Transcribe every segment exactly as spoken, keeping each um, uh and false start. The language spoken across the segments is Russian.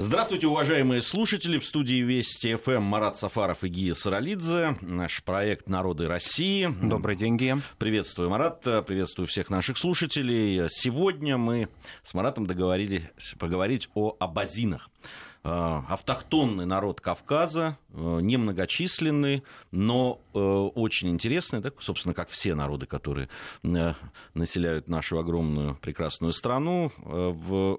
Здравствуйте, уважаемые слушатели. В студии Вести ФМ Марат Сафаров и Гия Саралидзе. Наш проект «Народы России». Добрый день, Гия. Приветствую, Марат. Приветствую всех наших слушателей. Сегодня мы с Маратом договорились поговорить о абазинах. Автохтонный народ Кавказа, немногочисленный, но очень интересный, так, собственно, как все народы, которые населяют нашу огромную прекрасную страну. В,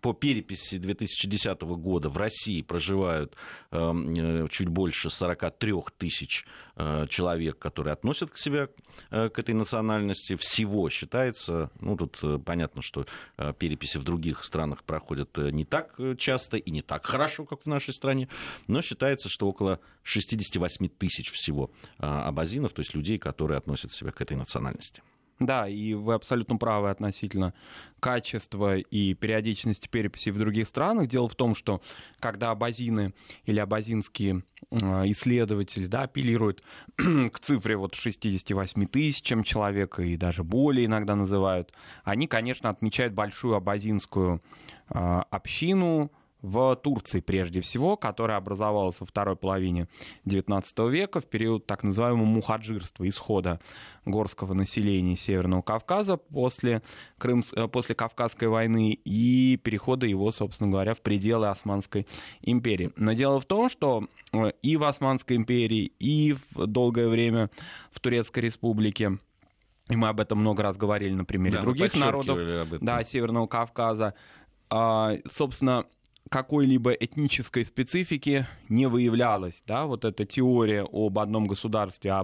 по переписи две тысячи десятого года в России проживают чуть больше сорок три тысячи человек, которые относят к себе к этой национальности. Всего считается, ну тут понятно, что переписи в других странах проходят не так часто и не так хорошо, как в нашей стране, но считается, что около шестьдесят восемь тысяч всего абазинов, то есть людей, которые относят себя к этой национальности. Да, и вы абсолютно правы относительно качества и периодичности переписей в других странах. Дело в том, что когда абазины или абазинские исследователи, да, апеллируют к цифре вот шестьдесят восемь тысячам человек и даже более иногда называют, они, конечно, отмечают большую абазинскую общину в Турции, прежде всего, которая образовалась во второй половине девятнадцатого века в период так называемого мухаджирства, исхода горского населения Северного Кавказа после, Крымс... после Кавказской войны и перехода его, собственно говоря, в пределы Османской империи. Но дело в том, что и в Османской империи, и в долгое время в Турецкой республике, и мы об этом много раз говорили на примере да, других народов да, Северного Кавказа, собственно, какой-либо этнической специфики не выявлялось, да, вот эта теория об одном государстве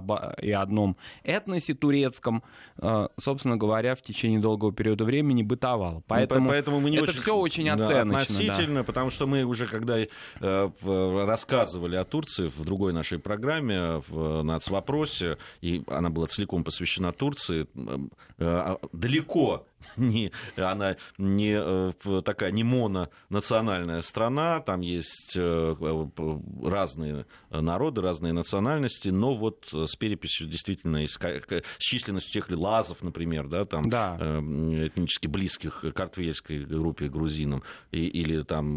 и одном этносе турецком, собственно говоря, в течение долгого периода времени бытовала, поэтому, поэтому мы не это очень, все очень оценочно, да, относительно, да. Потому что мы уже когда рассказывали о Турции в другой нашей программе в «Нацвопросе», и она была целиком посвящена Турции, далеко Не, она не такая не мононациональная страна, там есть разные народы, разные национальности, но вот с переписью действительно, с численностью тех лазов, например, да, там, да. этнически близких к картвельской группе грузинам, или там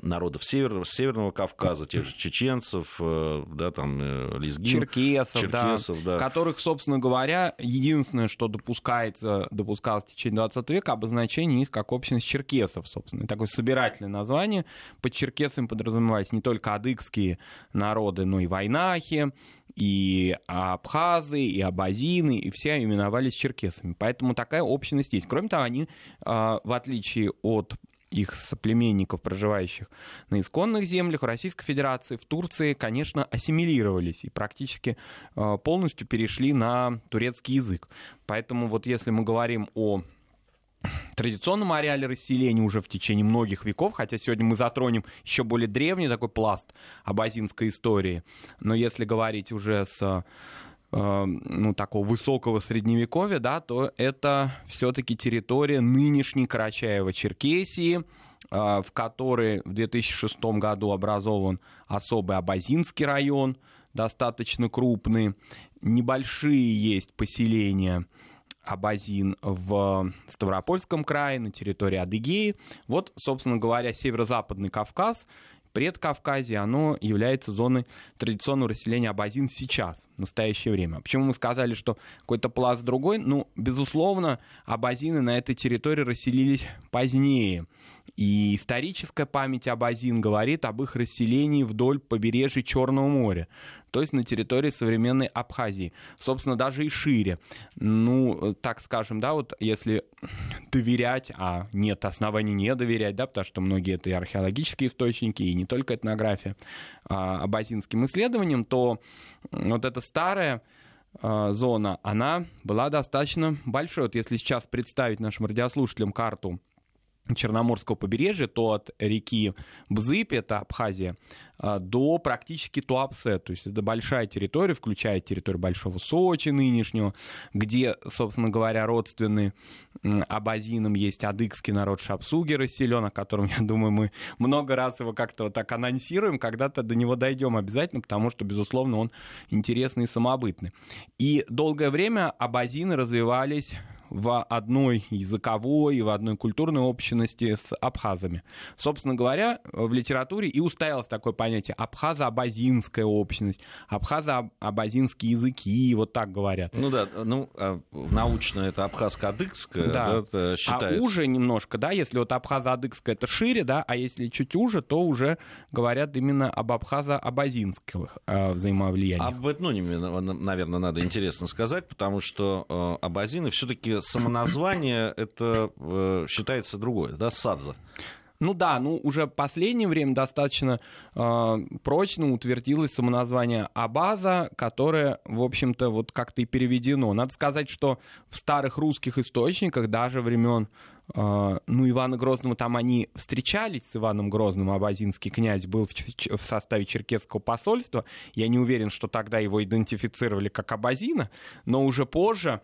народов север, Северного Кавказа, тех же чеченцев, да, там, лезгин, черкесов, черкесов да, да. которых, собственно говоря, единственное, что допускает допускалось в течение двадцатого века обозначение их как общность черкесов, собственно. Такое собирательное название. Под черкесами подразумеваются не только адыгские народы, но и вайнахи, и абхазы, и абазины, и все именовались черкесами. Поэтому такая общность есть. Кроме того, они, в отличие от их соплеменников, проживающих на исконных землях в Российской Федерации, в Турции, конечно, ассимилировались и практически полностью перешли на турецкий язык. Поэтому вот если мы говорим о традиционном ареале расселения уже в течение многих веков, хотя сегодня мы затронем еще более древний такой пласт абазинской истории, но если говорить уже с ну, такого высокого средневековья, да, то это все-таки территория нынешней Карачаево-Черкесии, в которой в две тысячи шестом году образован особый Абазинский район, достаточно крупный. Небольшие есть поселения абазин в Ставропольском крае, на территории Адыгеи. Вот, собственно говоря, Северо-Западный Кавказ, Пред-Кавказье, оно является зоной традиционного расселения абазин сейчас, в настоящее время. Почему мы сказали, что какой-то пласт другой? Ну, безусловно, абазины на этой территории расселились позднее. И историческая память абазин говорит об их расселении вдоль побережья Черного моря, то есть на территории современной Абхазии, собственно, даже и шире. Ну, так скажем, да, вот если доверять, а нет оснований не доверять, да, потому что многие это и археологические источники, и не только этнография, а абазинским исследованиям, то вот эта старая зона, она была достаточно большой. Вот если сейчас представить нашим радиослушателям карту Черноморского побережья, то от реки Бзыпь, это Абхазия, до практически Туапсе, то есть это большая территория, включая территорию Большого Сочи нынешнего, где, собственно говоря, родственные абазинам есть адыгский народ Шапсуги расселен, о котором, я думаю, мы много раз его как-то вот так анонсируем, когда-то до него дойдем обязательно, потому что, безусловно, он интересный и самобытный. И долгое время абазины развивались в одной языковой и в одной культурной общности с абхазами. Собственно говоря, в литературе и устоялось такое понятие абхазо-абазинская общность, абхазо-абазинские языки, вот так говорят. Ну да, ну научно это абхазско-адыгское, да. Да, считается. А уже немножко, да, если вот абхазо-адыгское это шире, да, а если чуть уже, то уже говорят именно об абхазо-абазинских э, взаимовлияниях. Об этнониме, наверное, надо интересно сказать, потому что э, абазины все-таки самоназвание это э, считается другое, да, садза. Ну да, ну уже в последнее время достаточно э, прочно утвердилось самоназвание Абаза, которое, в общем-то, вот как-то и переведено. Надо сказать, что в старых русских источниках, даже времен э, ну, Ивана Грозного, там они встречались с Иваном Грозным, абазинский князь был в, в составе черкесского посольства. Я не уверен, что тогда его идентифицировали как абазина, но уже позже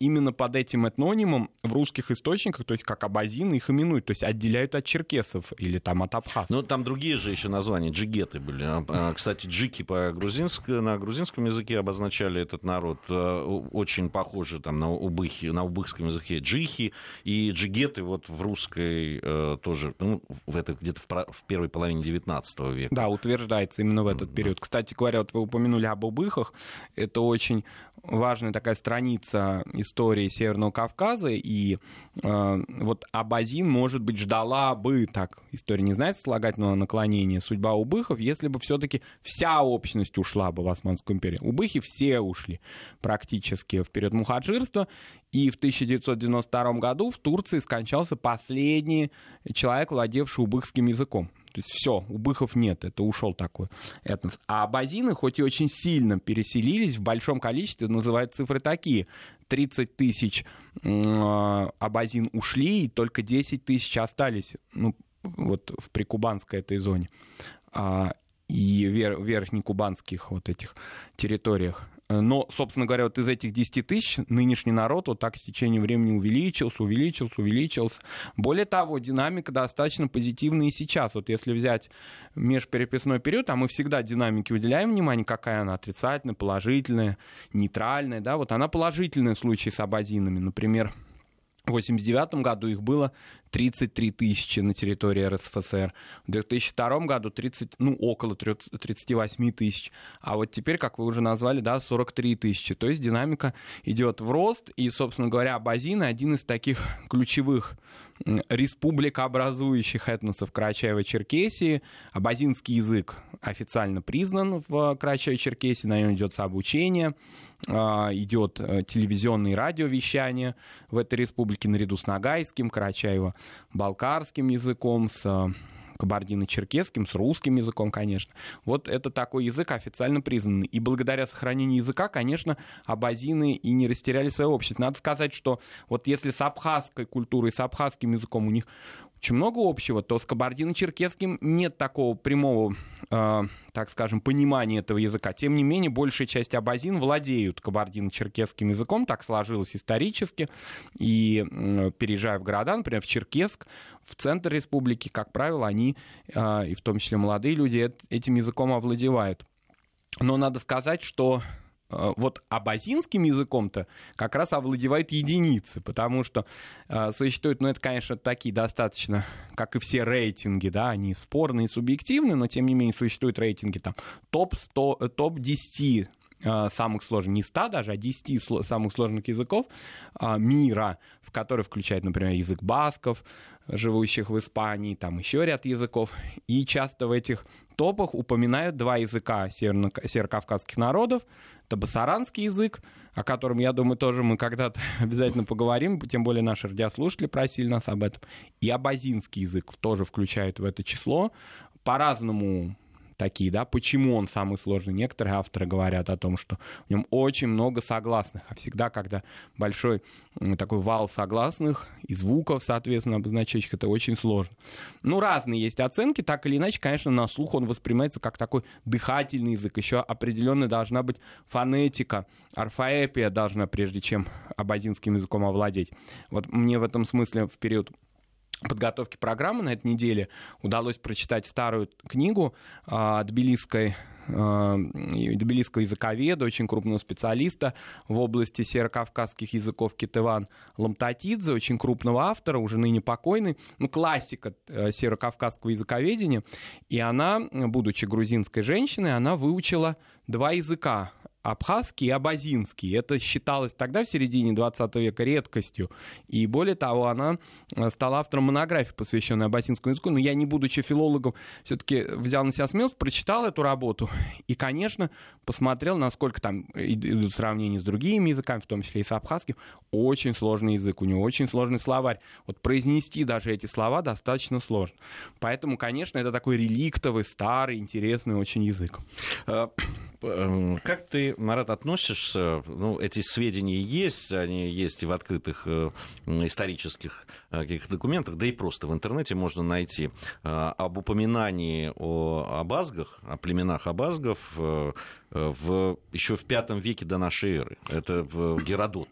именно под этим этнонимом в русских источниках, то есть как абазины, их именуют, то есть отделяют от черкесов или там от абхазов. Ну, там другие же еще названия, джигеты были. Кстати, джики по-грузински, на грузинском языке обозначали этот народ, очень похоже там на убыхи, на убыхском языке джихи, и джигеты вот в русской тоже, ну, это где-то в первой половине девятнадцатого века. Да, утверждается именно в этот период. Кстати говоря, вот вы упомянули об убыхах, это очень важная такая страница истории Северного Кавказа, и э, вот абазин, может быть, ждала бы, так, история не знает слагательного наклонения, судьба убыхов, если бы все-таки вся общность ушла бы в Османскую империю. Убыхи все ушли практически в период мухаджирства, и в тысяча девятьсот девяносто втором году в Турции скончался последний человек, владевший убыхским языком. То есть все, убыхов нет, это ушел такой этнос. А абазины, хоть и очень сильно переселились, в большом количестве, называют цифры такие. тридцать тысяч э, абазин ушли, и только десять тысяч остались, ну, вот в прикубанской этой зоне. А, и вер, верхнекубанских вот этих территориях. Но, собственно говоря, вот из этих десяти тысяч нынешний народ вот так с течением времени увеличился, увеличился, увеличился. Более того, динамика достаточно позитивная и сейчас. Вот если взять межпереписной период, а мы всегда динамике уделяем внимание, какая она отрицательная, положительная, нейтральная, да, вот она положительная в случае с абазинами. Например, в восемьдесят девятом году их было тридцать три тысячи на территории РСФСР, в две тысячи втором году тридцать, ну, около тридцать восемь тысяч, а вот теперь, как вы уже назвали, да, сорок три тысячи, то есть динамика идет в рост, и, собственно говоря, абазины — один из таких ключевых республикообразующих этносов Карачаево-Черкесии. Абазинский язык официально признан в Карачаево-Черкесии, на нем идет обучение, идет телевизионное и радиовещание в этой республике наряду с ногайским, карачаево-балкарским языком, с кабардино-черкесским, с русским языком, конечно. Вот это такой язык официально признанный. И благодаря сохранению языка, конечно, абазины и не растеряли свою общность. Надо сказать, что вот если с абхазской культурой, с абхазским языком у них очень много общего, то с кабардино-черкесским нет такого прямого, э, так скажем, понимания этого языка. Тем не менее, большая часть абазин владеют кабардино-черкесским языком, так сложилось исторически, и э, переезжая в города, например, в Черкесск, в центр республики, как правило, они, э, и в том числе молодые люди, этим языком овладевают. Но надо сказать, что вот абазинским языком-то как раз овладевают единицы, потому что э, существуют, ну это, конечно, такие достаточно, как и все рейтинги, да, они спорные и субъективные, но тем не менее существуют рейтинги там топ сто, топ десять э, самых сложных, не ста даже, а десяти сло, самых сложных языков э, мира, в которые включают, например, язык басков, живущих в Испании, там еще ряд языков, и часто в этих топах упоминают два языка северно- северокавказских народов. Это басаранский язык, о котором, я думаю, тоже мы когда-то обязательно поговорим, тем более наши радиослушатели просили нас об этом. И абазинский язык тоже включают в это число. По-разному такие, да, почему он самый сложный. Некоторые авторы говорят о том, что в нем очень много согласных, а всегда, когда большой такой вал согласных и звуков, соответственно, обозначающих, это очень сложно. Ну, разные есть оценки, так или иначе, конечно, на слух он воспринимается как такой дыхательный язык, еще определенно должна быть фонетика, орфоэпия должна, прежде чем абазинским языком овладеть. Вот мне в этом смысле в период подготовки программы на этой неделе удалось прочитать старую книгу э, тбилисской тбилисского языковеда, очень крупного специалиста в области северокавказских языков Кетиван Ламтатидзе, очень крупного автора, уже ныне покойный, ну, классика северокавказского языковедения. И она, будучи грузинской женщиной, она выучила два языка. Абхазский и абазинский. Это считалось тогда, в середине двадцатого века, редкостью. И более того, она стала автором монографии, посвященной абазинскому языку. Но я, не будучи филологом, все-таки взял на себя смелость, прочитал эту работу и, конечно, посмотрел, насколько там идут сравнения с другими языками, в том числе и с абхазским. Очень сложный язык у него, очень сложный словарь. Вот произнести даже эти слова достаточно сложно. Поэтому, конечно, это такой реликтовый, старый, интересный очень язык. Как ты, Марат, относишься, ну, эти сведения есть, они есть и в открытых исторических каких-то документах, да и просто в интернете можно найти об упоминании о абазгах, о племенах абазгов в, еще в пятом веке до нашей эры. Это Геродот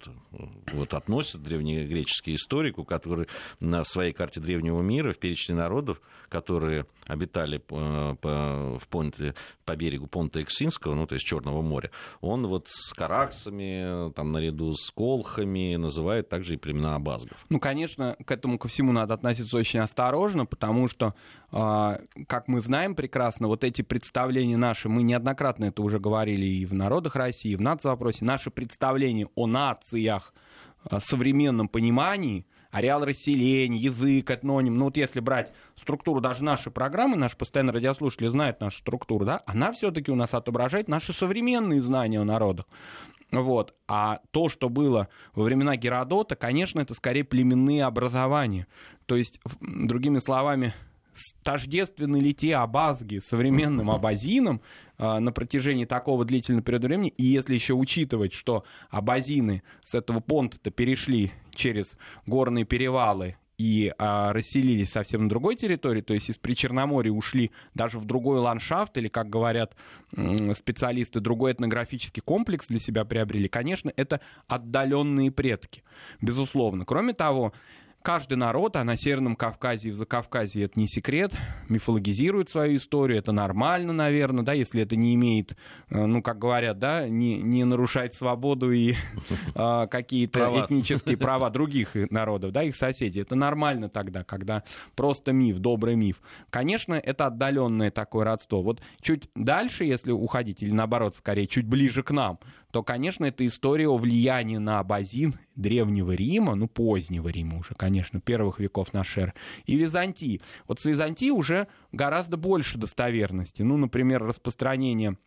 вот, относит, древнегреческий историк, который на своей карте древнего мира в перечне народов, которые обитали по, по, в понте, по берегу Понта-Эксинского, ну, то есть Черного моря, он вот с караксами, там, наряду с колхами называет также и племена абазгов. Ну, конечно, к этому ко всему надо относиться очень осторожно, потому что, как мы знаем прекрасно, вот эти представления наши, мы неоднократно это уже говорили и в «Народах России», и в «Нацвопросе», наши представления о нациях, о современном понимании, ареал расселения, язык, этноним. Ну вот если брать структуру даже нашей программы, наши постоянные радиослушатели знают нашу структуру, да, она все-таки у нас отображает наши современные знания о народах. Вот. А то, что было во времена Геродота, конечно, это скорее племенные образования. То есть, другими словами, тождественны ли те абазги современным абазинам э, на протяжении такого длительного периода времени, и если еще учитывать, что абазины с этого понта-то перешли через горные перевалы и а, расселились совсем на другой территории, то есть из Причерноморья ушли даже в другой ландшафт, или, как говорят специалисты, другой этнографический комплекс для себя приобрели, конечно, это отдаленные предки, безусловно. Кроме того, каждый народ, а на Северном Кавказе и в Закавказье это не секрет, мифологизирует свою историю, это нормально, наверное, да, если это не имеет, ну, как говорят, да, не, не нарушает свободу и э, какие-то этнические права других народов, да, их соседей. Это нормально тогда, когда просто миф, добрый миф. Конечно, это отдаленное такое родство. Вот чуть дальше, если уходить, или наоборот, скорее, чуть ближе к нам, то, конечно, это история о влиянии на абазин Древнего Рима, ну, позднего Рима уже, конечно, первых веков нашей эры, и Византии. Вот с Византии уже гораздо больше достоверности. Ну, например, распространение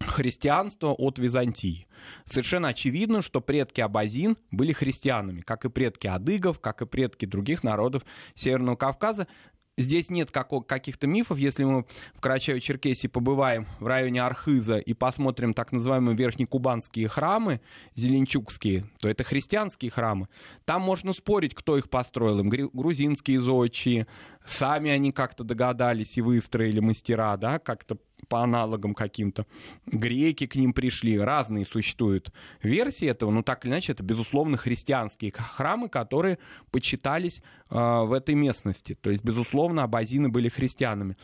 христианства от Византии. Совершенно очевидно, что предки абазин были христианами, как и предки адыгов, как и предки других народов Северного Кавказа. Здесь нет каких-то мифов. Если мы в Карачаево-Черкесии побываем в районе Архыза и посмотрим так называемые верхнекубанские храмы, зеленчукские, то это христианские храмы. Там можно спорить, кто их построил. Им грузинские зодчие, сами они как-то догадались и выстроили мастера, да, как-то по аналогам каким-то. Греки к ним пришли. Разные существуют версии этого, но так или иначе это, безусловно, христианские храмы, которые почитались э, в этой местности. То есть, безусловно, абазины были христианами.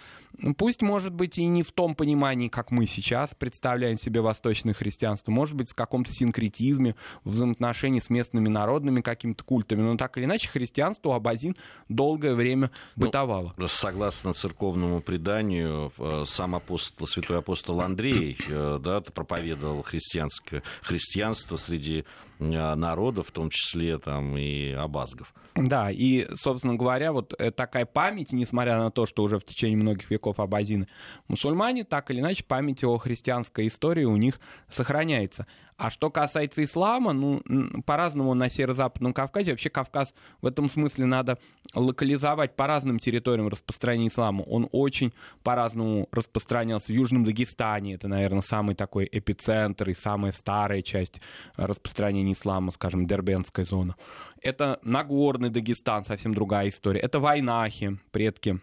Пусть, может быть, и не в том понимании, как мы сейчас представляем себе восточное христианство, может быть, в каком-то синкретизме, в взаимоотношении с местными народными какими-то культами, но так или иначе христианство у абазин долгое время бытовало. Ну, согласно церковному преданию, сам апостол святой апостол Андрей, да, проповедовал христианское, христианство среди народов, в том числе там, и абазгов. Да, и, собственно говоря, вот такая память, несмотря на то, что уже в течение многих веков абазины мусульмане, так или иначе память о христианской истории у них сохраняется. А что касается ислама, ну, по-разному на Северо-Западном Кавказе, вообще Кавказ в этом смысле надо локализовать по разным территориям распространения ислама. Он очень по-разному распространялся. В Южном Дагестане это, наверное, самый такой эпицентр и самая старая часть распространения ислама, скажем, Дербентская зона. Это Нагорный Дагестан, совсем другая история. Это вайнахи, предки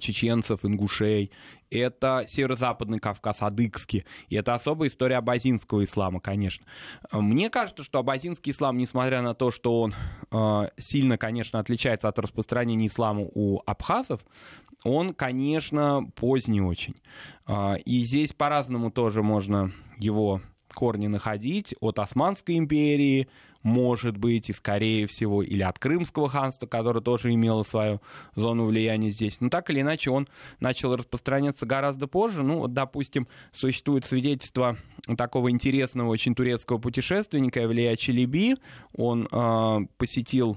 чеченцев, ингушей. Это Северо-Западный Кавказ, адыгский. И это особая история абазинского ислама, конечно. Мне кажется, что абазинский ислам, несмотря на то, что он э, сильно, конечно, отличается от распространения ислама у абхазов, он, конечно, поздний очень. И здесь по-разному тоже можно его корни находить. От Османской империи, может быть, и скорее всего, или от Крымского ханства, которое тоже имело свою зону влияния здесь. Но так или иначе, он начал распространяться гораздо позже. Ну, вот, допустим, существует свидетельство такого интересного очень турецкого путешественника Эвлия Челеби. Он э, посетил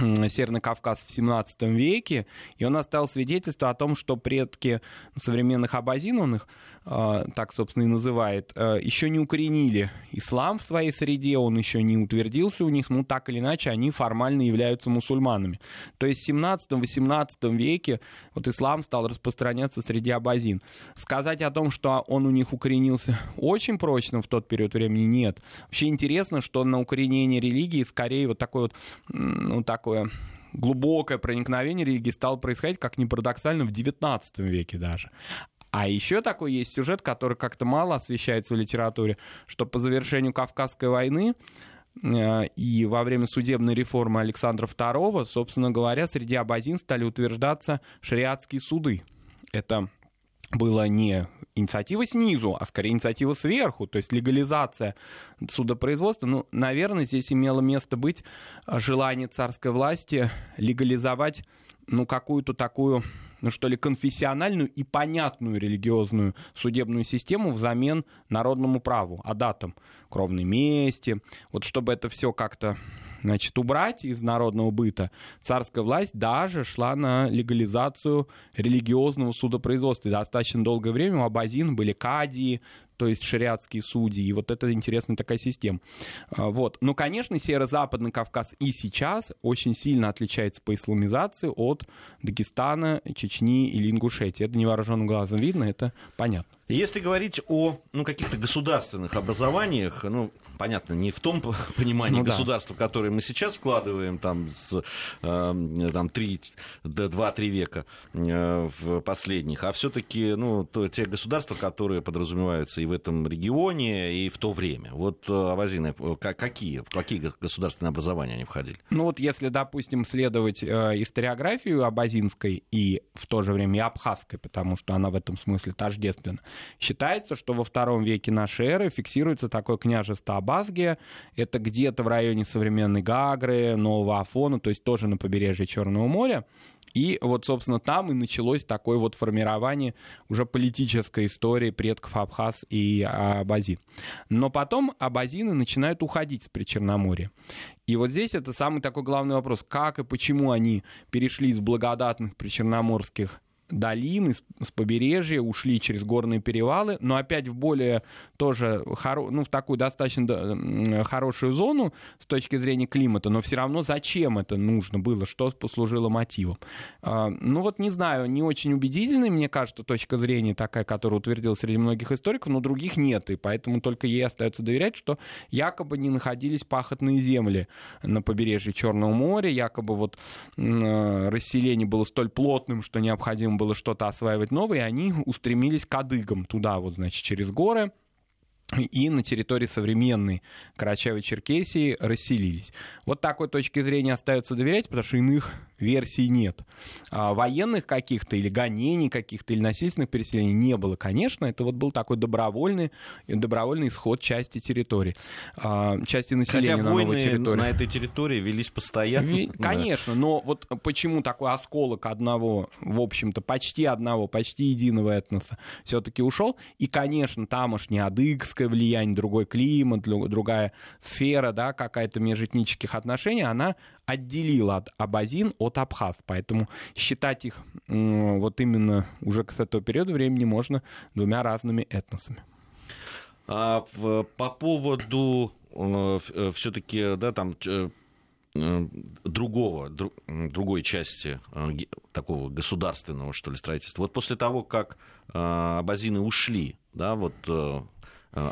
Северный Кавказ в семнадцатом веке, и он оставил свидетельство о том, что предки современных абазин, он их э, так, собственно, и называет, э, еще не укоренили ислам в своей среде, он еще не утвердился у них, ну, так или иначе, они формально являются мусульманами. То есть в семнадцатом-восемнадцатом веке вот ислам стал распространяться среди абазин. Сказать о том, что он у них укоренился очень прочно в тот период времени, нет. Вообще интересно, что на укоренение религии скорее вот такой вот, ну, такой такое глубокое проникновение религии стало происходить, как ни парадоксально, в девятнадцатом веке даже. А еще такой есть сюжет, который как-то мало освещается в литературе, что по завершению Кавказской войны и во время судебной реформы Александра второго, собственно говоря, среди абазин стали утверждаться шариатские суды. Это было не инициатива снизу, а скорее инициатива сверху, то есть легализация судопроизводства. Ну, наверное, здесь имело место быть желание царской власти легализовать, ну, какую-то такую, ну, что ли, конфессиональную и понятную религиозную судебную систему взамен народному праву, адатам, кровной мести. Вот чтобы это все как-то, значит, убрать из народного быта, царская власть даже шла на легализацию религиозного судопроизводства. И достаточно долгое время у абазин были кадии, то есть шариатские судьи, и вот это интересная такая система. Вот. Но, конечно, Северо-Западный Кавказ и сейчас очень сильно отличается по исламизации от Дагестана, Чечни или Ингушетии. Это невооруженным глазом видно, это понятно. Если говорить о, ну, каких-то государственных образованиях, ну, понятно, не в том понимании, ну, государства, да, которое мы сейчас вкладываем там, с, там, три, два-три века в последних, а все-таки, ну, то, те государства, которые подразумеваются и в этом регионе, и в то время. Вот абазины, какие, какие государственные образования они входили? Ну вот если, допустим, следовать историографию абазинской и в то же время и абхазской, потому что она в этом смысле тождественна, считается, что во втором веке нашей эры фиксируется такое княжество Абазги. Это где-то в районе современной Гагры, Нового Афона, то есть тоже на побережье Черного моря. И вот, собственно, там и началось такое вот формирование уже политической истории предков абхаз и абазин. Но потом абазины начинают уходить с Причерноморья. И вот здесь это самый такой главный вопрос. Как и почему они перешли из благодатных причерноморских долины, с побережья, ушли через горные перевалы, но опять в более тоже, хоро... ну, в такую достаточно хорошую зону с точки зрения климата, но все равно зачем это нужно было, что послужило мотивом. Ну вот не знаю, не очень убедительная, мне кажется, точка зрения такая, которая утвердилась среди многих историков, но других нет, и поэтому только ей остается доверять, что якобы не находились пахотные земли на побережье Черного моря, якобы вот расселение было столь плотным, что необходимо было что-то осваивать новое, и они устремились к адыгам, туда вот, значит, через горы, и на территории современной Карачаево-Черкесии расселились. Вот такой точке зрения остается доверять, потому что иных версий нет. А военных каких-то или гонений каких-то, или насильственных переселений не было, конечно. Это вот был такой добровольный, добровольный исход части территории, а, части населения. Хотя на новой территории. На этой территории велись постоянно. Конечно, но вот почему такой осколок одного, в общем-то, почти одного, почти единого этноса все-таки ушел. И, конечно, тамошний адыгский влияние, другой климат, другая сфера, да, какая-то межэтнических отношений, она отделила от абазин от абхаз. Поэтому считать их вот именно уже с этого периода времени можно двумя разными этносами. А по поводу все-таки, да, там другого, друг, другой части такого государственного, что ли, строительства. Вот после того, как абазины ушли, да, вот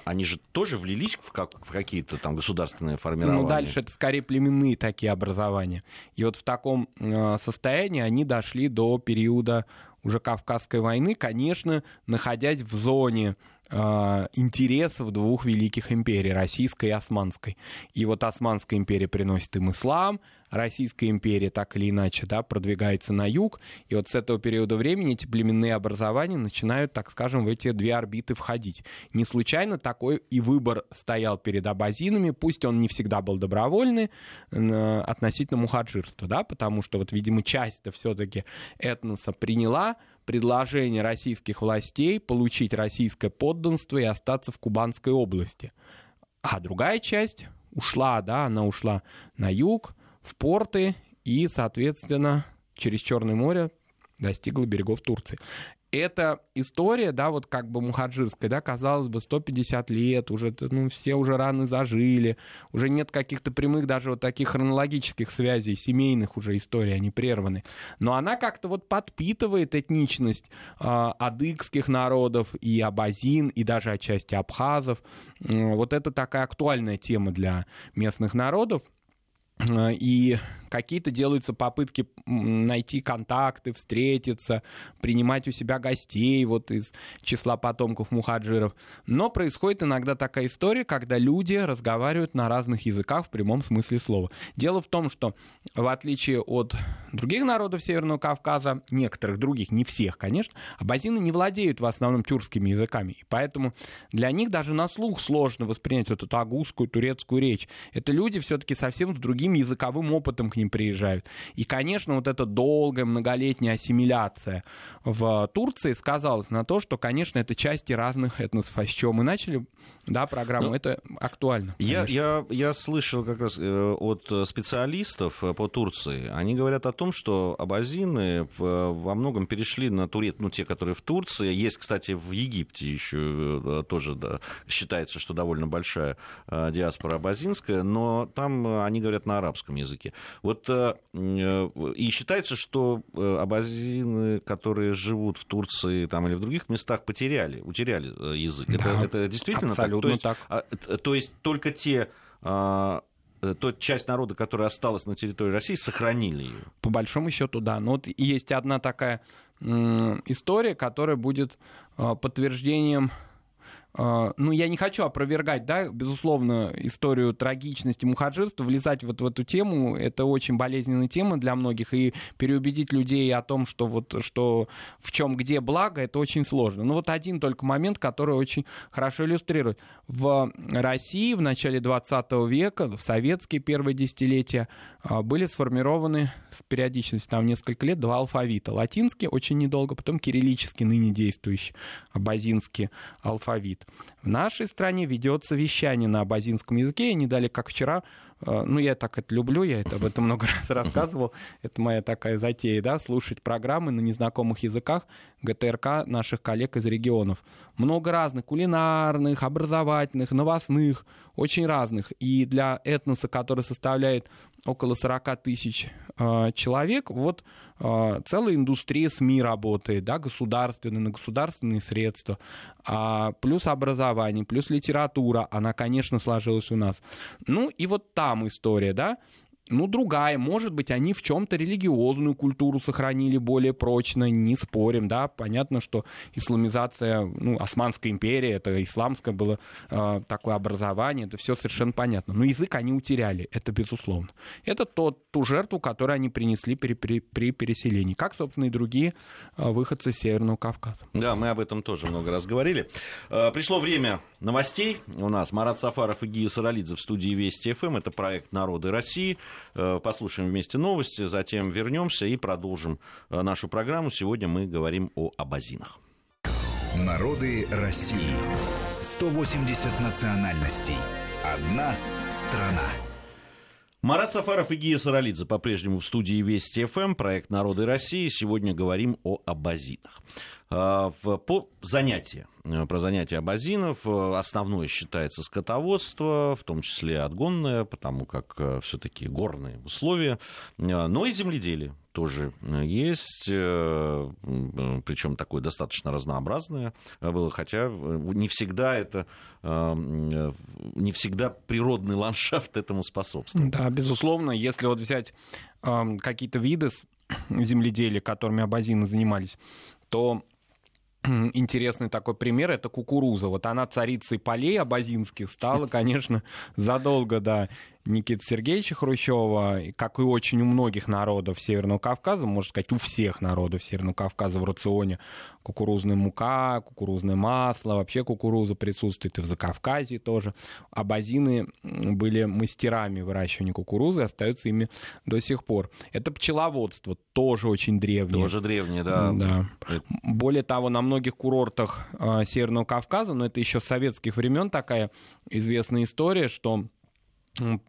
они же тоже влились в, как, в какие-то там государственные формирования. Ну, дальше это скорее племенные такие образования. И вот в таком э, состоянии они дошли до периода уже Кавказской войны, конечно, находясь в зоне интересов двух великих империй, Российской и Османской. И вот Османская империя приносит им ислам, Российская империя так или иначе, да, продвигается на юг, и вот с этого периода времени эти племенные образования начинают, так скажем, в эти две орбиты входить. Не случайно такой и выбор стоял перед абазинами, пусть он не всегда был добровольный, относительно мухаджирства, да, потому что, вот, видимо, часть-то все-таки этноса приняла предложение российских властей получить российское подданство и остаться в Кубанской области. А другая часть ушла, да, она ушла на юг, в порты и, соответственно, через Черное море достигла берегов Турции. Эта история, да, вот как бы мухаджирская, да, казалось бы, сто пятьдесят лет, уже, ну, все уже раны зажили, уже нет каких-то прямых даже вот таких хронологических связей, семейных уже историй, они прерваны. Но она как-то вот подпитывает этничность э, адыгских народов и абазин, и даже отчасти абхазов. Э, вот это такая актуальная тема для местных народов. И какие-то делаются попытки найти контакты, встретиться, принимать у себя гостей вот из числа потомков мухаджиров. Но происходит иногда такая история, когда люди разговаривают на разных языках в прямом смысле слова. Дело в том, что в отличие от других народов Северного Кавказа, некоторых других, не всех, конечно, абазины не владеют в основном тюркскими языками. И поэтому для них даже на слух сложно воспринять эту тагусскую, турецкую речь. Это люди все-таки совсем с другим языковым опытом к ним приезжают. И, конечно, вот эта долгая многолетняя ассимиляция в Турции сказалась на то, что, конечно, это части разных этносов. А с чего мы начали, да, программу, ну, это актуально. Я, я, я слышал как раз от специалистов по Турции, они говорят о том, что абазины во многом перешли на турецкий, ну, те, которые в Турции. Есть, кстати, в Египте еще тоже, да, считается, что довольно большая диаспора абазинская, но там они говорят на арабском языке. Вот и считается, что абазины, которые живут в Турции там, или в других местах, потеряли, утеряли язык. Да, это, это действительно так? То есть, так. А, то есть только те... А... Та часть народа, которая осталась на территории России, сохранили ее. По большому счету, да. Но вот есть одна такая м- история, которая будет э, подтверждением... Э, ну, я не хочу опровергать, да, безусловно, историю трагичности мухаджирства. Влезать вот в эту тему — это очень болезненная тема для многих. И переубедить людей о том, что, вот, что в чем где благо, это очень сложно. Но вот один только момент, который очень хорошо иллюстрирует. В России в начале двадцатого века, в советские первые десятилетия, были сформированы с периодичностью там несколько лет два алфавита. Латинский, очень недолго, потом кириллический, ныне действующий абазинский алфавит. В нашей стране ведется вещание на абазинском языке, и не далее, как вчера, ну, я так это люблю, я это, об этом много раз рассказывал, это моя такая затея, да, слушать программы на незнакомых языках гэ тэ эр ка наших коллег из регионов. Много разных кулинарных, образовательных, новостных, очень разных. И для этноса, который составляет около сорок тысяч э, человек, вот э, целая индустрия СМИ работает, да, государственные, на государственные средства, а, плюс образование, плюс литература, она, конечно, сложилась у нас. Ну, и вот так. Там история, да? Ну, другая. Может быть, они в чем-то религиозную культуру сохранили более прочно, не спорим, да? Понятно, что исламизация, ну, Османская империя, это исламское было э, такое образование, это все совершенно понятно. Но язык они утеряли, это безусловно. Это тот, ту жертву, которую они принесли при, при, при переселении, как, собственно, и другие выходцы с Северного Кавказа. Да, мы об этом тоже много раз говорили. Пришло время новостей. У нас Марат Сафаров и Гия Саралидзе в студии Вести эф эм. Это проект «Народы России». Послушаем вместе новости, затем вернемся и продолжим нашу программу. Сегодня мы говорим о абазинах. Народы России. сто восемьдесят национальностей. Одна страна. Марат Сафаров и Гия Саралидзе по-прежнему в студии Вести эф эм. Проект «Народы России». Сегодня говорим о абазинах. По занятия, про занятия абазинов, основное считается скотоводство, в том числе отгонное, потому как все-таки горные условия, но и земледелие тоже есть, причем такое достаточно разнообразное было, хотя не всегда это, не всегда природный ландшафт этому способствует. Да, безусловно, если вот взять какие-то виды земледелия, которыми абазины занимались, то интересный такой пример — это кукуруза. Вот она царицей полей абазинских стала, конечно, задолго до Никиты Сергеевича Хрущева, как и очень у многих народов Северного Кавказа, можно сказать, у всех народов Северного Кавказа в рационе кукурузная мука, кукурузное масло, вообще кукуруза присутствует и в Закавказье тоже. Абазины были мастерами выращивания кукурузы, остаются ими до сих пор. Это пчеловодство, тоже очень древнее. Тоже древнее, да. да. Более того, на многих курортах Северного Кавказа, но это еще с советских времен такая известная история, что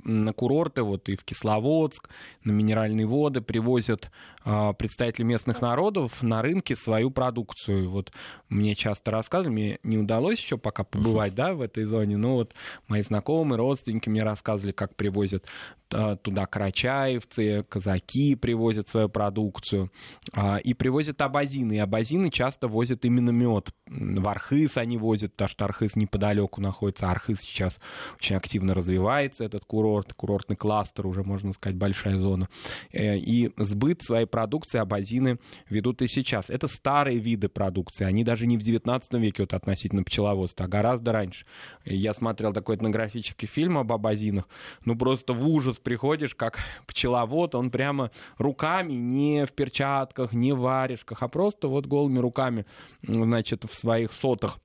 на курорты, вот и в Кисловодск, на минеральные воды привозят э, представители местных народов на рынке свою продукцию. Вот мне часто рассказывали, мне не удалось еще пока побывать, да, в этой зоне, но вот мои знакомые, родственники мне рассказывали, как привозят э, туда карачаевцы, казаки привозят свою продукцию, э, и привозят абазины. И абазины часто возят именно мед. В Архыз они возят, потому что Архыз неподалеку находится. Архыз сейчас очень активно развивается, это курорт, курортный кластер, уже, можно сказать, большая зона. И сбыт своей продукции абазины ведут и сейчас. Это старые виды продукции, они даже не в девятнадцатом веке вот, относительно пчеловодства, а гораздо раньше. Я смотрел такой этнографический фильм об абазинах, ну просто в ужас приходишь, как пчеловод, он прямо руками, не в перчатках, не в варежках, а просто вот голыми руками, значит, в своих сотах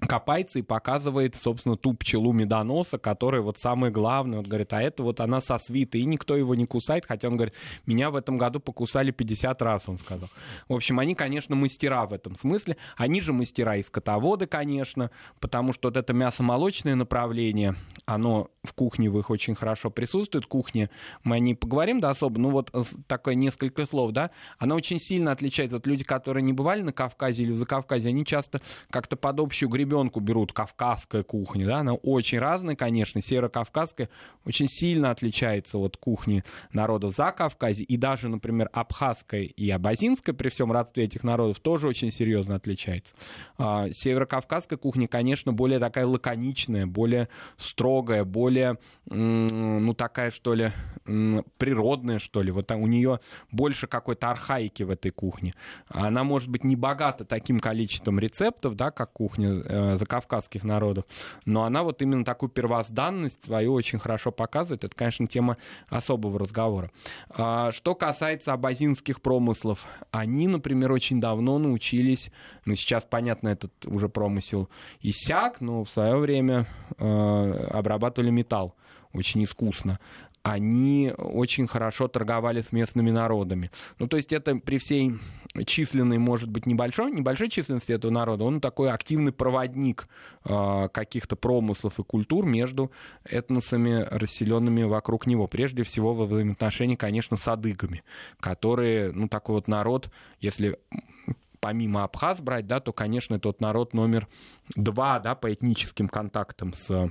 копается и показывает, собственно, ту пчелу медоноса, которая вот самое главное. Он говорит, а это вот она со свитой, и никто его не кусает, хотя он говорит, меня в этом году покусали пятьдесят раз, он сказал. В общем, они, конечно, мастера в этом смысле, они же мастера и скотоводы, конечно, потому что вот это мясо-молочное направление, оно в кухне в их очень хорошо присутствует. Кухня, мы не поговорим, да, особо, ну вот такое несколько слов, да, она очень сильно отличается от людей, которые не бывали на Кавказе или в Закавказье, они часто как-то под общую гребенку ребенку берут кавказская кухня, да, она очень разная, конечно, северокавказская очень сильно отличается от кухни народов Закавказья, и даже, например, абхазская и абазинская, при всем родстве этих народов, тоже очень серьезно отличается. А северокавказская кухня, конечно, более такая лаконичная, более строгая, более, ну, такая, что ли, природная, что ли, вот у нее больше какой-то архаики в этой кухне. Она, может быть, не богата таким количеством рецептов, да, как кухня закавказских народов, но она вот именно такую первозданность свою очень хорошо показывает. Это, конечно, тема особого разговора. Что касается абазинских промыслов, они, например, очень давно научились, ну, сейчас, понятно, этот уже промысел иссяк, но в свое время обрабатывали металл очень искусно. Они очень хорошо торговали с местными народами. Ну, то есть это при всей численной, может быть, небольшой, небольшой численности этого народа, он такой активный проводник э, каких-то промыслов и культур между этносами, расселенными вокруг него. Прежде всего, во взаимоотношении, конечно, с адыгами, которые, ну, такой вот народ, если помимо абхаз брать, да, то, конечно, тот народ номер два, да, по этническим контактам с...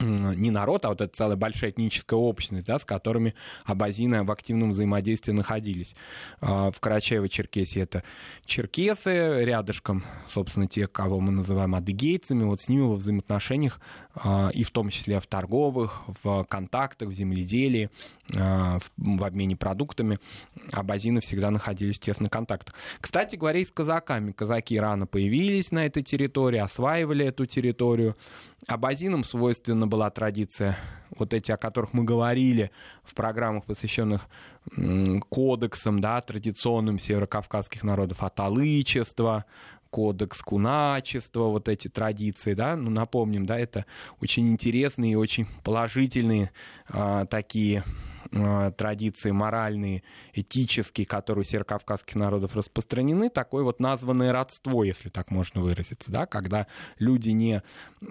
не народ, а вот эта целая большая этническая общность, да, с которыми абазины в активном взаимодействии находились. В Карачаево-Черкесии это черкесы, рядышком, собственно, те, кого мы называем адыгейцами, вот с ними во взаимоотношениях, и в том числе в торговых, в контактах, в земледелии, в обмене продуктами, абазины всегда находились в тесных контактах. Кстати говоря, и с казаками. Казаки рано появились на этой территории, осваивали эту территорию. Абазинам свойственно была традиция, вот эти, о которых мы говорили в программах, посвященных кодексам, да, традиционным северокавказских народов, аталычество, кодекс куначества, вот эти традиции, да, ну, напомним, да, это очень интересные и очень положительные а, такие а, традиции моральные, этические, которые у северокавказских народов распространены, такое вот названное родство, если так можно выразиться, да, когда люди, не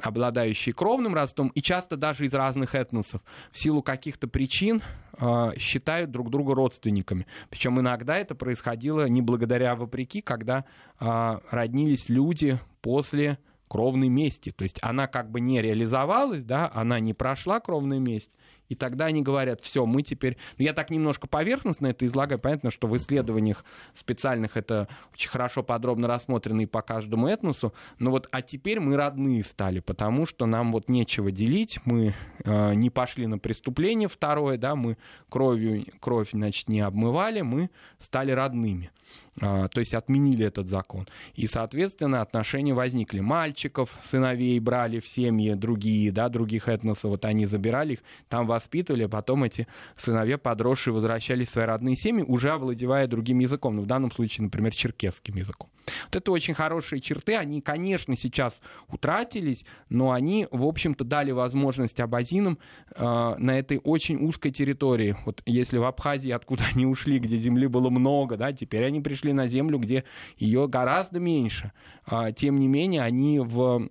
обладающие кровным родством, и часто даже из разных этносов, в силу каких-то причин а, считают друг друга родственниками. Причем иногда это происходило не благодаря, а вопреки, когда а, роднились люди после кровной мести. То есть она как бы не реализовалась, да, она не прошла кровную месть. И тогда они говорят, все, мы теперь... Ну, я так немножко поверхностно это излагаю. Понятно, что в исследованиях специальных это очень хорошо подробно рассмотрено и по каждому этносу. Но вот, а теперь мы родные стали, потому что нам вот нечего делить. Мы э, не пошли на преступление второе, да, мы кровью, кровь, значит, не обмывали, мы стали родными. то есть отменили этот закон. И, соответственно, отношения возникли. Мальчиков, сыновей брали в семьи другие, да, других этносов, вот они забирали их, там воспитывали, а потом эти сыновья подросшие возвращались в свои родные семьи, уже овладевая другим языком, ну, в данном случае, например, черкесским языком. Вот это очень хорошие черты, они, конечно, сейчас утратились, но они, в общем-то, дали возможность абазинам э, на этой очень узкой территории, вот если в Абхазии, откуда они ушли, где земли было много, да, теперь они пришли на землю, где ее гораздо меньше, э, тем не менее, они в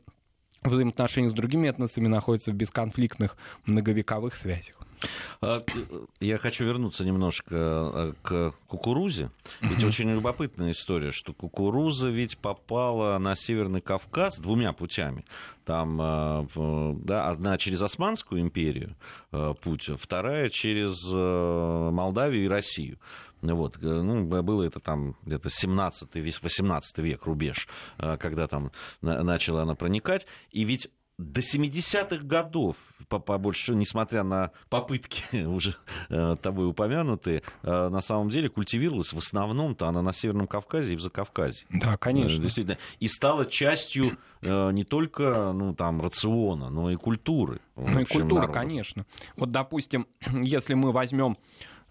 взаимоотношениях с другими этносами находятся в бесконфликтных многовековых связях. Я хочу вернуться немножко к кукурузе. Ведь очень любопытная история, что кукуруза ведь попала на Северный Кавказ двумя путями. Там, да, одна через Османскую империю путь, вторая через Молдавию и Россию. Вот. Ну, было это там где-то семнадцатый-восемнадцатый век рубеж, когда там начала она проникать. И ведь до семидесятых годов, по, по больше, несмотря на попытки уже э, тобой упомянутые, э, на самом деле культивировалась в основном-то она на Северном Кавказе и в Закавказье. Да, конечно. Э, действительно. И стала частью э, не только ну, там, рациона, но и культуры. Ну и культура, народа. Конечно. Вот, допустим, если мы возьмем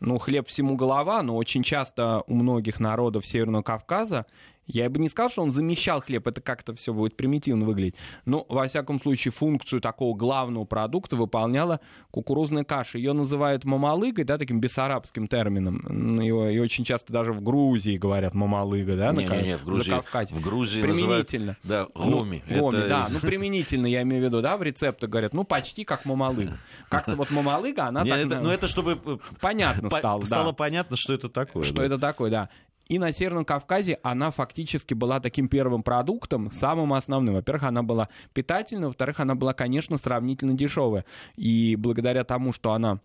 ну, хлеб всему голова, но очень часто у многих народов Северного Кавказа, я бы не сказал, что он замещал хлеб, это как-то все будет примитивно выглядеть. Но, во всяком случае, функцию такого главного продукта выполняла кукурузная каша. Ее называют мамалыгой, да, таким бессарабским термином. Ее, ее очень часто даже в Грузии говорят мамалыга, да, не, на, не, не, в Грузии, Закавказье. В Грузии применительно. Называют, да, гоми. Ну, гоми, это... да, ну, применительно, я имею в виду, да, в рецептах говорят, ну, почти как мамалыга. Как-то вот мамалыга, она не, так... Это, ну, это чтобы... Понятно по- стало, стало да. понятно, что это такое. Что да. это такое, да. И на Северном Кавказе она фактически была таким первым продуктом, самым основным. Во-первых, она была питательной, во-вторых, она была, конечно, сравнительно дешевая. И благодаря тому, что она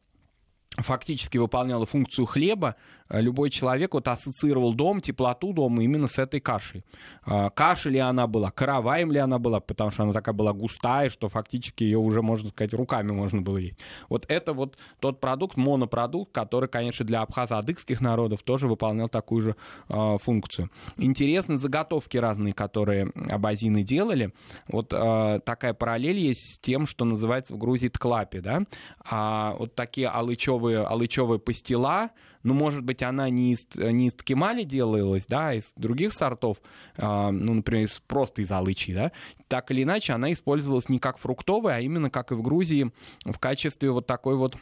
фактически выполняла функцию хлеба, любой человек вот ассоциировал дом, теплоту дома именно с этой кашей. Каша ли она была, караваем ли она была, потому что она такая была густая, что фактически ее уже, можно сказать, руками можно было есть. Вот это вот тот продукт, монопродукт, который, конечно, для абхазо-адыгских народов тоже выполнял такую же э, функцию. Интересны заготовки разные, которые абазины делали. Вот э, такая параллель есть с тем, что называется в Грузии тклапи, да? А вот такие алычевые, алычевые пастила, ну, может быть, она не из, не из ткемали делалась, да, из других сортов, э, ну, например, из, просто из алычи, да, так или иначе, она использовалась не как фруктовая, а именно, как и в Грузии, в качестве вот такой вот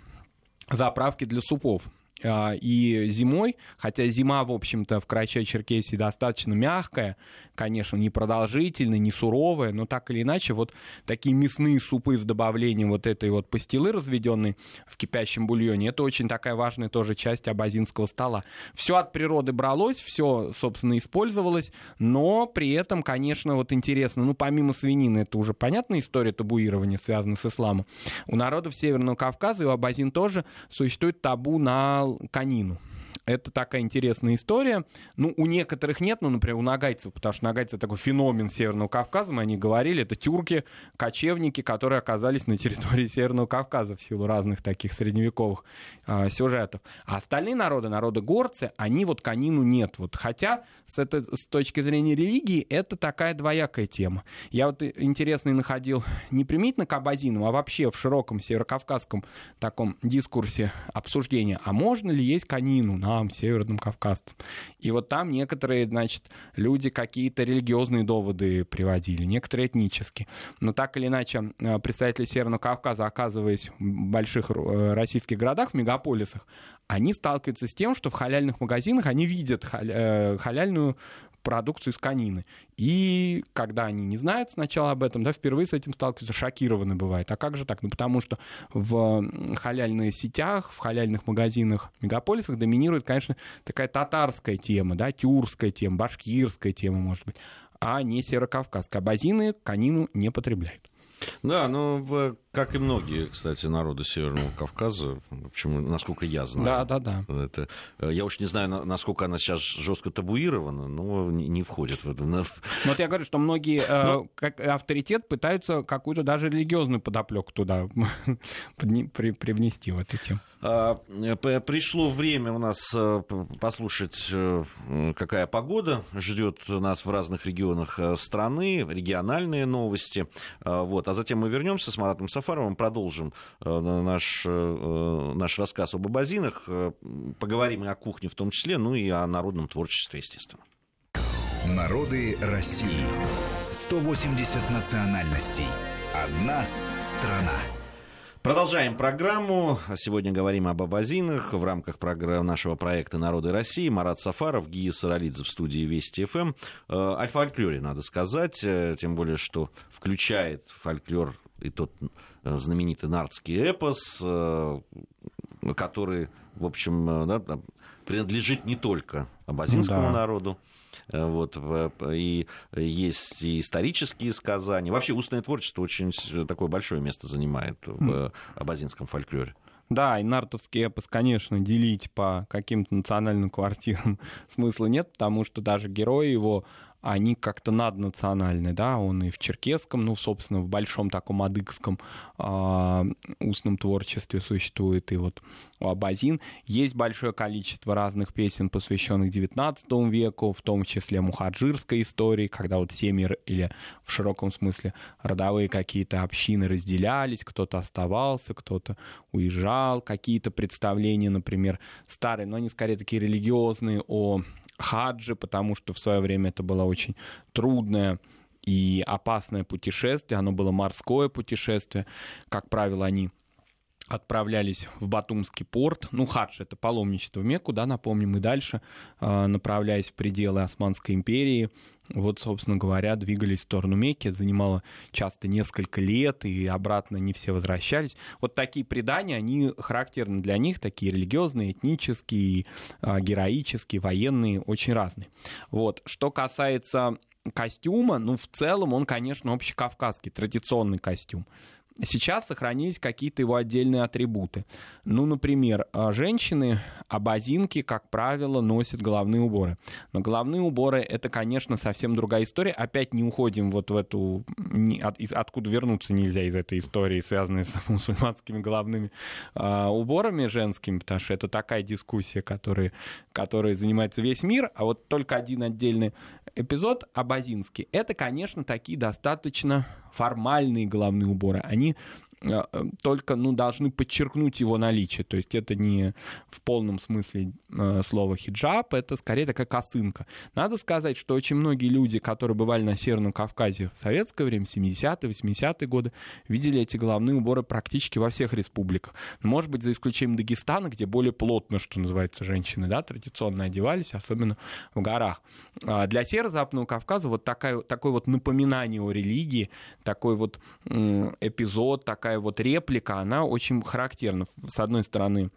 заправки для супов. Э, и зимой, хотя зима, в общем-то, в Карачаево-Черкесии достаточно мягкая, конечно, не продолжительная, не суровая, но так или иначе, вот такие мясные супы с добавлением вот этой вот пастилы, разведенной в кипящем бульоне, это очень такая важная тоже часть абазинского стола. Все от природы бралось, все, собственно, использовалось, но при этом, конечно, вот интересно, ну, помимо свинины, это уже понятная история табуирования, связанная с исламом, у народов Северного Кавказа и у абазин тоже существует табу на конину. Это такая интересная история. Ну, у некоторых нет, ну, например, у нагайцев, потому что нагайцы — это такой феномен Северного Кавказа, мы о них говорили, это тюрки, кочевники, которые оказались на территории Северного Кавказа в силу разных таких средневековых э, сюжетов. А остальные народы, народы-горцы, они вот конину нет. Вот. Хотя с, это, с точки зрения религии это такая двоякая тема. Я вот интересный находил не примитивно к абазинам, а вообще в широком северокавказском таком дискурсе обсуждения, а можно ли есть конину на северным кавказцам. И вот там некоторые, значит, люди какие-то религиозные доводы приводили, некоторые этнические. Но так или иначе, представители Северного Кавказа, оказываясь в больших российских городах, в мегаполисах, они сталкиваются с тем, что в халяльных магазинах они видят халяльную продукцию из конины. И когда они не знают сначала об этом, да, впервые с этим сталкиваются, шокированы бывают. А как же так? Ну, потому что в халяльных сетях, в халяльных магазинах, мегаполисах доминирует, конечно, такая татарская тема, да, тюркская тема, башкирская тема, может быть, а не северокавказская. Абазины конину не потребляют. Да, ну, Как и многие, кстати, народы Северного Кавказа, в общем, насколько я знаю. Да, да, да. Это, я уж не знаю, насколько она сейчас жестко табуирована, но не входит в это. Но вот я говорю, что многие но... как авторитет пытаются какую-то даже религиозную подоплеку туда привнести в эту тему. Пришло время у нас послушать, какая погода ждет нас в разных регионах страны, региональные новости. Вот. А затем мы вернемся с Маратом Сафаровым, продолжим наш, наш рассказ об абазинах, поговорим и о кухне в том числе, ну и о народном творчестве, естественно. Народы России. сто восемьдесят национальностей. Одна страна. Продолжаем программу. Сегодня говорим об абазинах в рамках нашего проекта «Народы России». Марат Сафаров, Гия Саралидзе в студии Вести ФМ. О фольклоре надо сказать, тем более, что включает фольклор и тот знаменитый нардский эпос, который, в общем, да, принадлежит не только абазинскому да. народу. Вот, и есть и исторические сказания. Вообще устное творчество очень такое большое место занимает в абазинском фольклоре. Да, и нартовский эпос, конечно, делить по каким-то национальным квартирам смысла нет, потому что даже герои его, они как-то наднациональны, да, он и в черкесском, ну, собственно, в большом таком адыгском э, устном творчестве существует, и вот у абазин. Есть большое количество разных песен, посвященных девятнадцатому веку, в том числе мухаджирской истории, когда вот семьи или в широком смысле родовые какие-то общины разделялись, кто-то оставался, кто-то уезжал, какие-то представления, например, старые, но они скорее такие религиозные о... хаджи, потому что в свое время это было очень трудное и опасное путешествие, оно было морское путешествие, как правило, они отправлялись в Батумский порт, ну, хадж — это паломничество в Мекку, да, напомним, и дальше, направляясь в пределы Османской империи, вот, собственно говоря, двигались в сторону Мекки, это занимало часто несколько лет, и обратно не все возвращались. Вот такие предания, они характерны для них, такие религиозные, этнические, героические, военные, очень разные. Вот, что касается костюма, ну, в целом он, конечно, общекавказский, традиционный костюм. Сейчас сохранились какие-то его отдельные атрибуты. Ну, например, женщины, абазинки, как правило, носят головные уборы. Но головные уборы — это, конечно, совсем другая история. Опять не уходим вот в эту... Откуда вернуться нельзя из этой истории, связанной с мусульманскими головными уборами женскими, потому что это такая дискуссия, которой, которой занимается весь мир. А вот только один отдельный эпизод абазинский — это, конечно, такие достаточно... формальные головные уборы, они только, ну, должны подчеркнуть его наличие, то есть это не в полном смысле слова хиджаб, это скорее такая косынка. Надо сказать, что очень многие люди, которые бывали на Северном Кавказе в советское время, семидесятые, восьмидесятые годы, видели эти головные уборы практически во всех республиках. Может быть, за исключением Дагестана, где более плотно, что называется, женщины, да, традиционно одевались, особенно в горах. Для Северо-Западного Кавказа вот такая, такое вот напоминание о религии, такой вот эпизод, такая вот реплика, она очень характерна. С одной стороны,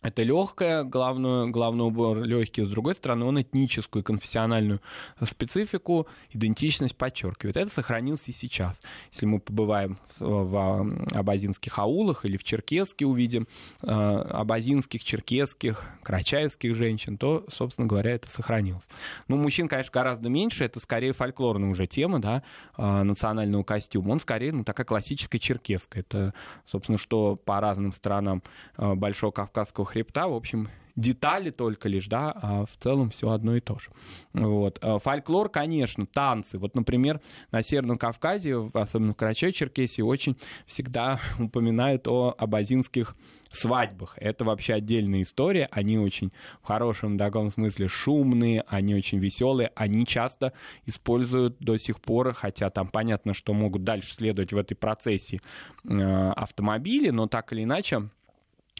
это легкая, головной, головной убор легкий, с другой стороны, он этническую и конфессиональную специфику, идентичность подчеркивает. Это сохранилось и сейчас. Если мы побываем в абазинских аулах или в Черкесске увидим абазинских, черкесских, карачаевских женщин, то, собственно говоря, это сохранилось. Ну, мужчин, конечно, гораздо меньше, это скорее фольклорная уже тема, да, национального костюма. Он скорее, ну, такая классическая черкесская. Это, собственно, что по разным странам Большого Кавказского хребта, в общем, детали только лишь, да, а в целом все одно и то же. Вот. Фольклор, конечно, танцы. Вот, например, на Северном Кавказе, особенно в Карачаево-Черкесии, очень всегда упоминают о абазинских свадьбах. Это вообще отдельная история. Они очень в хорошем таком смысле шумные, они очень веселые, они часто используют до сих пор, хотя там понятно, что могут дальше следовать в этой процессии автомобили, но так или иначе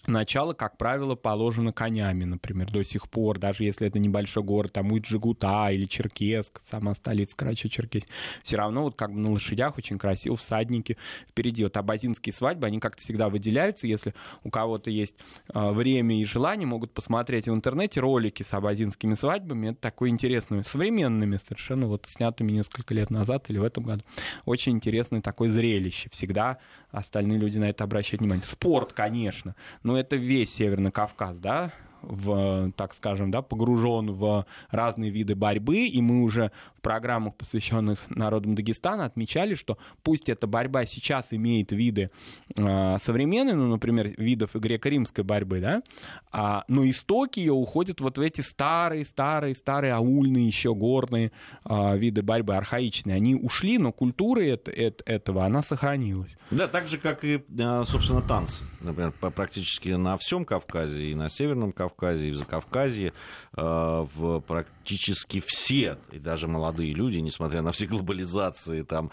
начало, как правило, положено конями, например, до сих пор, даже если это небольшой город, там Уджигута или Черкесск, сама столица Карачаево-Черкесии, все равно вот как бы на лошадях очень красиво, всадники впереди. Вот абазинские свадьбы, они как-то всегда выделяются, если у кого-то есть э, время и желание, могут посмотреть в интернете ролики с абазинскими свадьбами, это такое интересное, современными совершенно, вот снятыми несколько лет назад или в этом году. Очень интересное такое зрелище, всегда остальные люди на это обращают внимание. Спорт, конечно, но это весь Северный Кавказ, да, в, так скажем, да, погружен в разные виды борьбы, и мы уже в программах, посвященных народам Дагестана, отмечали, что пусть эта борьба сейчас имеет виды э, современные, ну, например, видов и греко-римской борьбы, да, а, но истоки ее уходят вот в эти старые-старые-старые аульные, еще горные э, виды борьбы, архаичные. Они ушли, но культура это, это, этого, она сохранилась. Да, так же, как и, собственно, танцы, например, практически на всем Кавказе и на Северном Кавказе, Кавказе и в Закавказье, в практически все, и даже молодые люди, несмотря на все глобализации, там,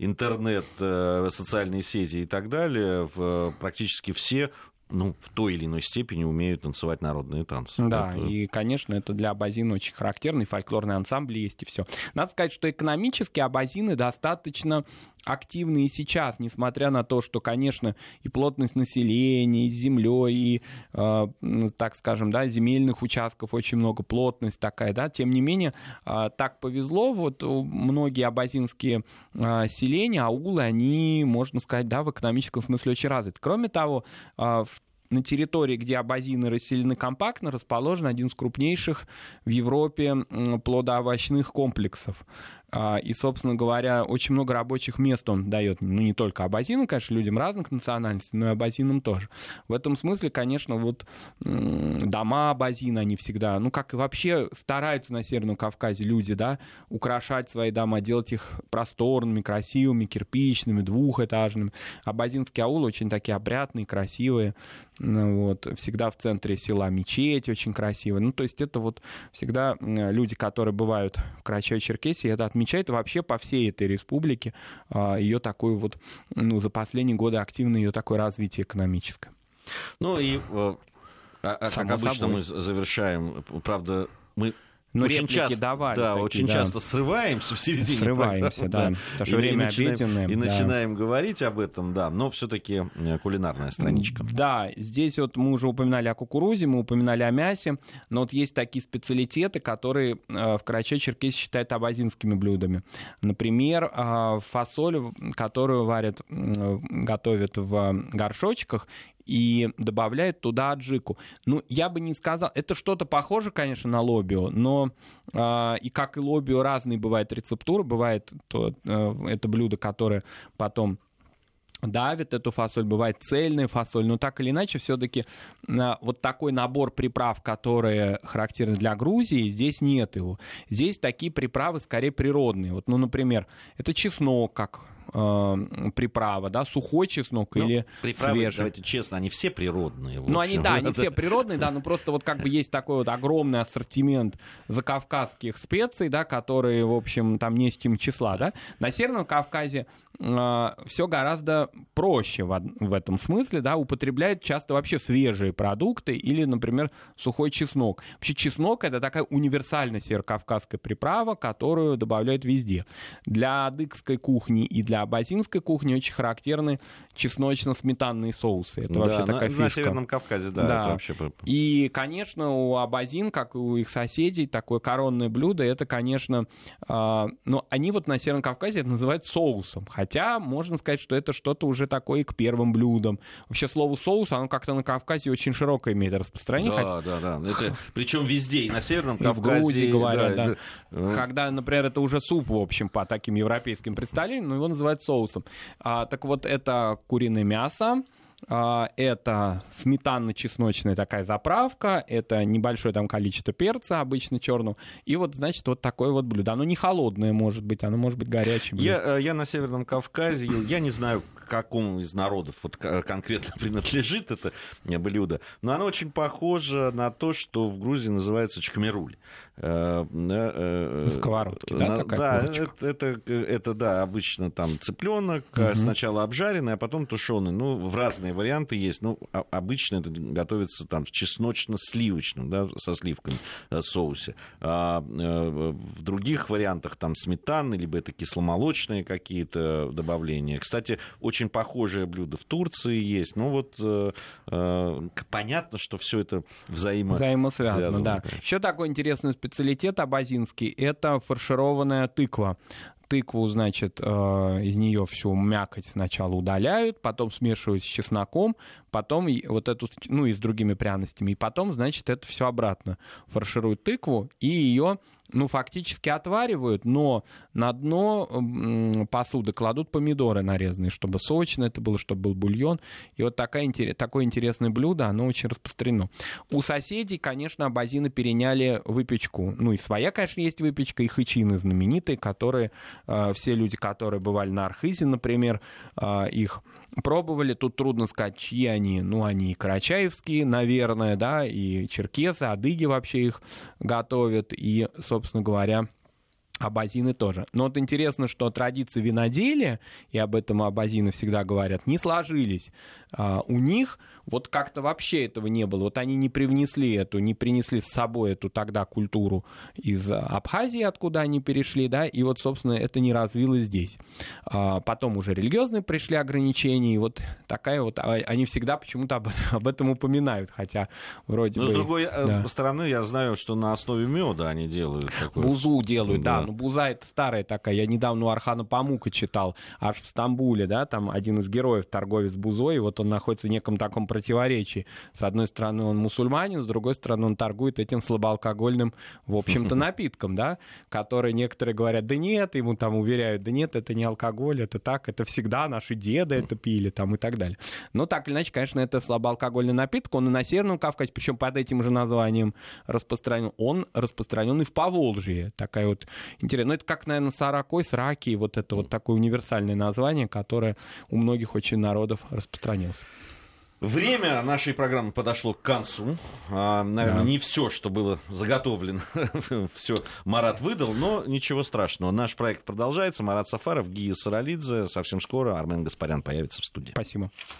интернет, социальные сети и так далее, в практически все, ну, в той или иной степени умеют танцевать народные танцы. Да, это... и, конечно, это для абазин очень характерный, фольклорный ансамбль есть и все. Надо сказать, что экономически абазины достаточно активны и сейчас, несмотря на то, что, конечно, и плотность населения, и землей, и, э, так скажем, да, земельных участков очень много, плотность такая, да, тем не менее, э, так повезло, вот многие абазинские э, селения, аулы, они, можно сказать, да, в экономическом смысле очень развиты. Кроме того, э, в на территории, где абазины расселены компактно, расположен один из крупнейших в Европе плодоовощных комплексов. И, собственно говоря, очень много рабочих мест он дает. Ну, не только абазинам, конечно, людям разных национальностей, но и абазинам тоже. В этом смысле, конечно, вот дома абазина, они всегда, ну, как и вообще стараются на Северном Кавказе люди, да, украшать свои дома, делать их просторными, красивыми, кирпичными, двухэтажными. Абазинские аулы очень такие опрятные, красивые. Вот, всегда в центре села мечеть очень красивая. Ну, то есть это вот всегда люди, которые бывают в Карачаево-Черкесии, это отмечают вообще по всей этой республике ее такое вот, ну, за последние годы активное ее такое развитие экономическое. Ну и, а, а, как обычно, собой. Мы завершаем, правда, мы... Но очень часто, давали, да, такие, очень да. часто срываемся в середине. Срываемся, да, да. Потому что и время начинаем, обеденное. И да. начинаем говорить об этом, да, но все-таки кулинарная страничка. Да, здесь вот мы уже упоминали о кукурузе, мы упоминали о мясе, но вот есть такие специалитеты, которые в Карачаево-Черкесии считают абазинскими блюдами. Например, фасоль, которую варят, готовят в горшочках, и добавляет туда аджику. Ну, я бы не сказал... Это что-то похоже, конечно, на лобио, но э, и как и лобио разные бывают рецептуры. Бывает то, э, это блюдо, которое потом давит эту фасоль, бывает цельная фасоль. Но так или иначе, все-таки э, вот такой набор приправ, которые характерны для Грузии, здесь нет его. Здесь такие приправы скорее природные. Вот, ну, например, это чеснок, как... приправа, да, сухой чеснок, ну, или приправы, свежий. Давайте честно, они все природные. Ну, они, да, они все природные, да, но просто вот как бы есть такой вот огромный ассортимент закавказских специй, да, которые, в общем, там не с чем числа, да. На Северном Кавказе э, все гораздо проще в, в этом смысле, да, употребляют часто вообще свежие продукты или, например, сухой чеснок. Вообще чеснок — это такая универсальная северокавказская приправа, которую добавляют везде. Для адыгской кухни и для абазинской кухни очень характерны чесночно-сметанные соусы. Это да, вообще на, такая фишка. На Северном Кавказе, да, да. Это вообще... И, конечно, у абазин, как и у их соседей, такое коронное блюдо, это, конечно... Э, но они вот на Северном Кавказе это называют соусом. Хотя можно сказать, что это что-то уже такое к первым блюдам. Вообще слово «соус», оно как-то на Кавказе очень широкое имеет распространение. Да, хотя... да, да. Это... Причем везде, и на Северном Кавказе. И в Грузии говорят, да. да. да. Когда, например, это уже суп, в общем, по таким европейским представлениям, но его называют соусом. А, так вот, это куриное мясо, а, это сметанно-чесночная такая заправка, это небольшое там количество перца, обычно черного, и вот, значит, вот такое вот блюдо. Оно не холодное, может быть, оно может быть горячим. Я, я на Северном Кавказе, я не знаю, к какому из народов вот конкретно принадлежит это блюдо, но оно очень похоже на то, что в Грузии называется чкмеруль. На сковородке, да, такая да, курочка? Это, это, это, да, обычно там цыпленок, угу. сначала обжаренный, а потом тушеный, ну, в разные разные варианты есть. Ну, обычно это готовится там в чесночно-сливочном, да, со сливками соусе. А в других вариантах там сметаны, либо это кисломолочные какие-то добавления. Кстати, очень похожее блюдо в Турции есть. Ну, вот э, понятно, что все это взаимо... взаимосвязано. Да. Еще такой интересный специалитет абазинский – это фаршированная тыква. Тыкву, значит, из нее всю мякоть сначала удаляют, потом смешивают с чесноком, потом вот эту, ну и с другими пряностями, и потом, значит, это все обратно. Фаршируют тыкву и ее, ну, фактически отваривают, но на дно посуды кладут помидоры нарезанные, чтобы сочно это было, чтобы был бульон. И вот такая, такое интересное блюдо, оно очень распространено. У соседей, конечно, абазины переняли выпечку. Ну и своя, конечно, есть выпечка, и хычины знаменитые, которые... Все люди, которые бывали на Архызе, например, их пробовали. Тут трудно сказать, чьи они. Ну, они и карачаевские, наверное, да, и черкесы, адыги вообще их готовят. И, собственно говоря, абазины тоже. Но вот интересно, что традиции виноделия, и об этом абазины всегда говорят, не сложились. У них вот как-то вообще этого не было. Вот они не привнесли эту, не принесли с собой эту тогда культуру из Абхазии, откуда они перешли, да, и вот, собственно, это не развилось здесь. Потом уже религиозные пришли ограничения, и вот такая вот... Они всегда почему-то об, об этом упоминают, хотя вроде но бы... Но с другой да. стороны, я знаю, что на основе меда они делают такое... Бузу делают, да. да. Ну, буза — это старая такая. Я недавно у Архана Памука читал, аж в Стамбуле, да, там один из героев, торговец бузой, вот он находится в неком таком противоречии. С одной стороны, он мусульманин, с другой стороны, он торгует этим слабоалкогольным, в общем-то, напитком, да, который некоторые говорят, да нет, ему там уверяют, да нет, это не алкоголь, это так, это всегда наши деды это пили, там, и так далее. Но так или иначе, конечно, это слабоалкогольный напиток, он и на Северном Кавказе, причем под этим же названием распространен, он распространен и в Поволжье, такая вот... Интересно. Ну, это как, наверное, саракой, сраки, вот это вот такое универсальное название, которое у многих очень народов распространилось. Время нашей программы подошло к концу. А, наверное, да. не все, что было заготовлено, все Марат выдал, но ничего страшного. Наш проект продолжается. Марат Сафаров, Гия Саралидзе. Совсем скоро Армен Гаспарян появится в студии. Спасибо.